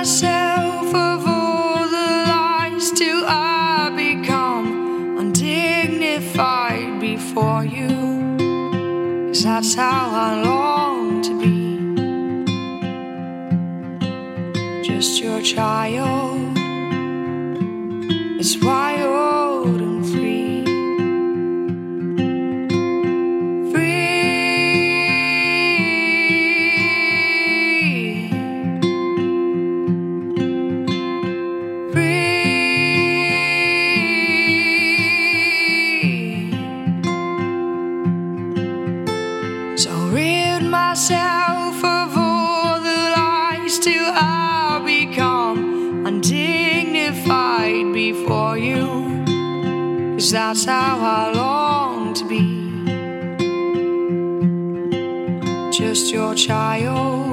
myself of all the lies till I become undignified before you. 'Cause that's how I long to be, just your child. It's wild and free, free, free. So I rid myself of all the lies till I become undignified before you. 'Cause that's how I long to be, just your child.